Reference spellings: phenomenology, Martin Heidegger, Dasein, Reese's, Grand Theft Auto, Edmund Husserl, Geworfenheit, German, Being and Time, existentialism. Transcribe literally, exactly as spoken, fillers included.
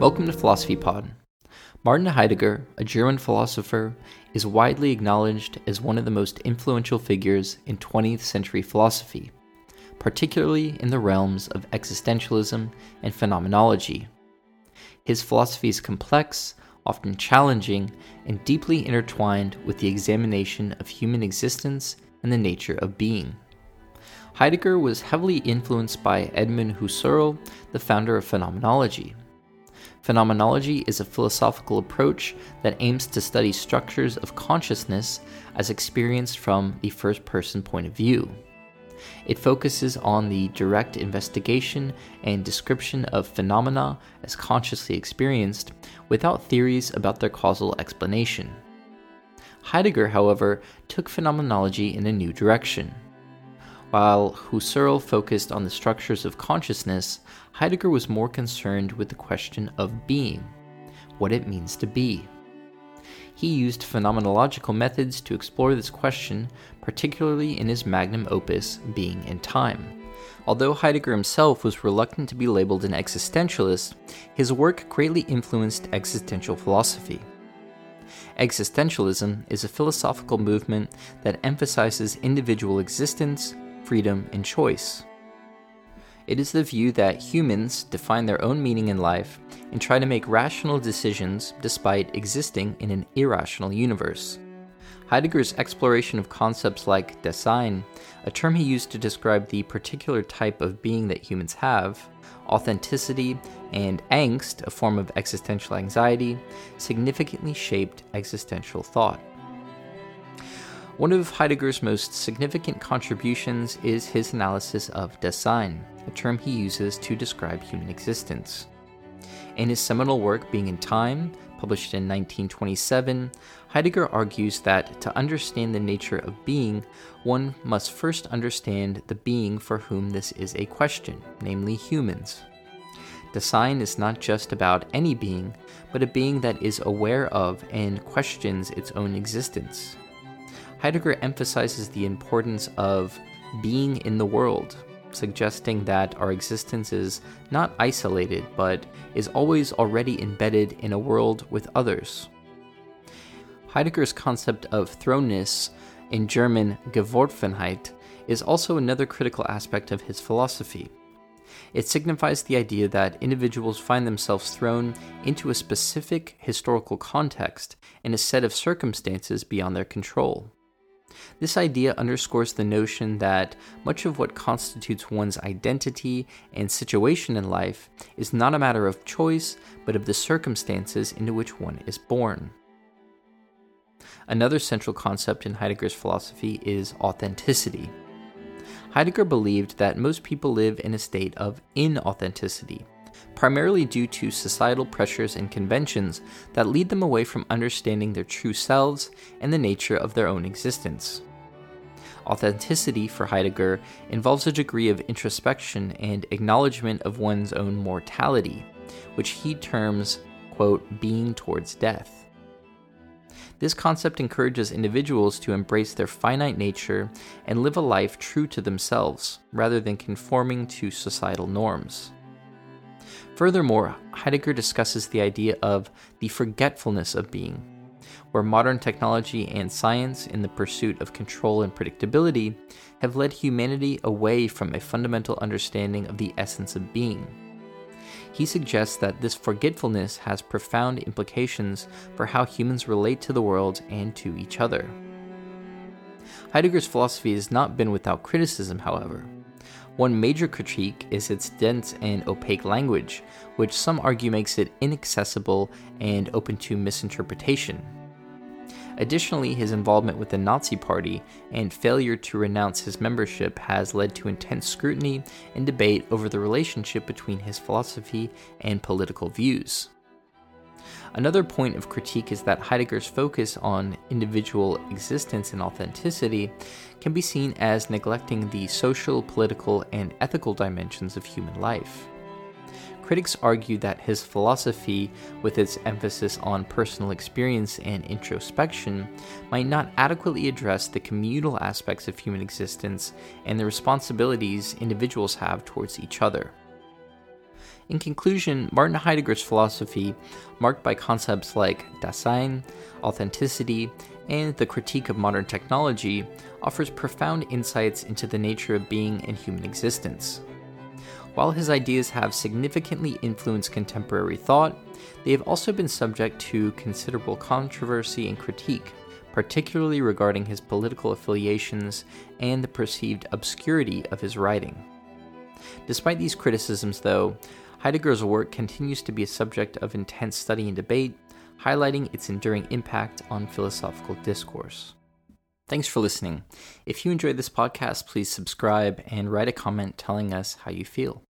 Welcome to Philosophy Pod. Martin Heidegger, a German philosopher, is widely acknowledged as one of the most influential figures in twentieth century philosophy, particularly in the realms of existentialism and phenomenology. His philosophy is complex, often challenging, and deeply intertwined with the examination of human existence and the nature of being. Heidegger was heavily influenced by Edmund Husserl, the founder of phenomenology. Phenomenology is a philosophical approach that aims to study structures of consciousness as experienced from the first-person point of view. It focuses on the direct investigation and description of phenomena as consciously experienced, without theories about their causal explanation. Heidegger, however, took phenomenology in a new direction. While Husserl focused on the structures of consciousness, Heidegger was more concerned with the question of being, what it means to be. He used phenomenological methods to explore this question, particularly in his magnum opus, Being and Time. Although Heidegger himself was reluctant to be labeled an existentialist, his work greatly influenced existential philosophy. Existentialism is a philosophical movement that emphasizes individual existence, freedom, and choice. It is the view that humans define their own meaning in life and try to make rational decisions despite existing in an irrational universe. Heidegger's exploration of concepts like Dasein, a term he used to describe the particular type of being that humans have, authenticity, and angst, a form of existential anxiety, significantly shaped existential thought. One of Heidegger's most significant contributions is his analysis of Dasein, a term he uses to describe human existence. In his seminal work Being and Time, published in nineteen twenty-seven, Heidegger argues that to understand the nature of being, one must first understand the being for whom this is a question, namely humans. Dasein is not just about any being, but a being that is aware of and questions its own existence. Heidegger emphasizes the importance of being in the world, suggesting that our existence is not isolated, but is always already embedded in a world with others. Heidegger's concept of thrownness, in German Geworfenheit, is also another critical aspect of his philosophy. It signifies the idea that individuals find themselves thrown into a specific historical context and a set of circumstances beyond their control. This idea underscores the notion that much of what constitutes one's identity and situation in life is not a matter of choice, but of the circumstances into which one is born. Another central concept in Heidegger's philosophy is authenticity. Heidegger believed that most people live in a state of inauthenticity, primarily due to societal pressures and conventions that lead them away from understanding their true selves and the nature of their own existence. Authenticity, for Heidegger, involves a degree of introspection and acknowledgement of one's own mortality, which he terms, quote, being towards death. This concept encourages individuals to embrace their finite nature and live a life true to themselves, rather than conforming to societal norms. Furthermore, Heidegger discusses the idea of the forgetfulness of being, where modern technology and science in the pursuit of control and predictability have led humanity away from a fundamental understanding of the essence of being. He suggests that this forgetfulness has profound implications for how humans relate to the world and to each other. Heidegger's philosophy has not been without criticism, however. One major critique is its dense and opaque language, which some argue makes it inaccessible and open to misinterpretation. Additionally, his involvement with the Nazi Party and failure to renounce his membership has led to intense scrutiny and debate over the relationship between his philosophy and political views. Another point of critique is that Heidegger's focus on individual existence and authenticity can be seen as neglecting the social, political, and ethical dimensions of human life. Critics argue that his philosophy, with its emphasis on personal experience and introspection, might not adequately address the communal aspects of human existence and the responsibilities individuals have towards each other. In conclusion, Martin Heidegger's philosophy, marked by concepts like Dasein, authenticity, and the critique of modern technology, offers profound insights into the nature of being and human existence. While his ideas have significantly influenced contemporary thought, they have also been subject to considerable controversy and critique, particularly regarding his political affiliations and the perceived obscurity of his writing. Despite these criticisms, though, Heidegger's work continues to be a subject of intense study and debate, highlighting its enduring impact on philosophical discourse. Thanks for listening. If you enjoyed this podcast, please subscribe and write a comment telling us how you feel.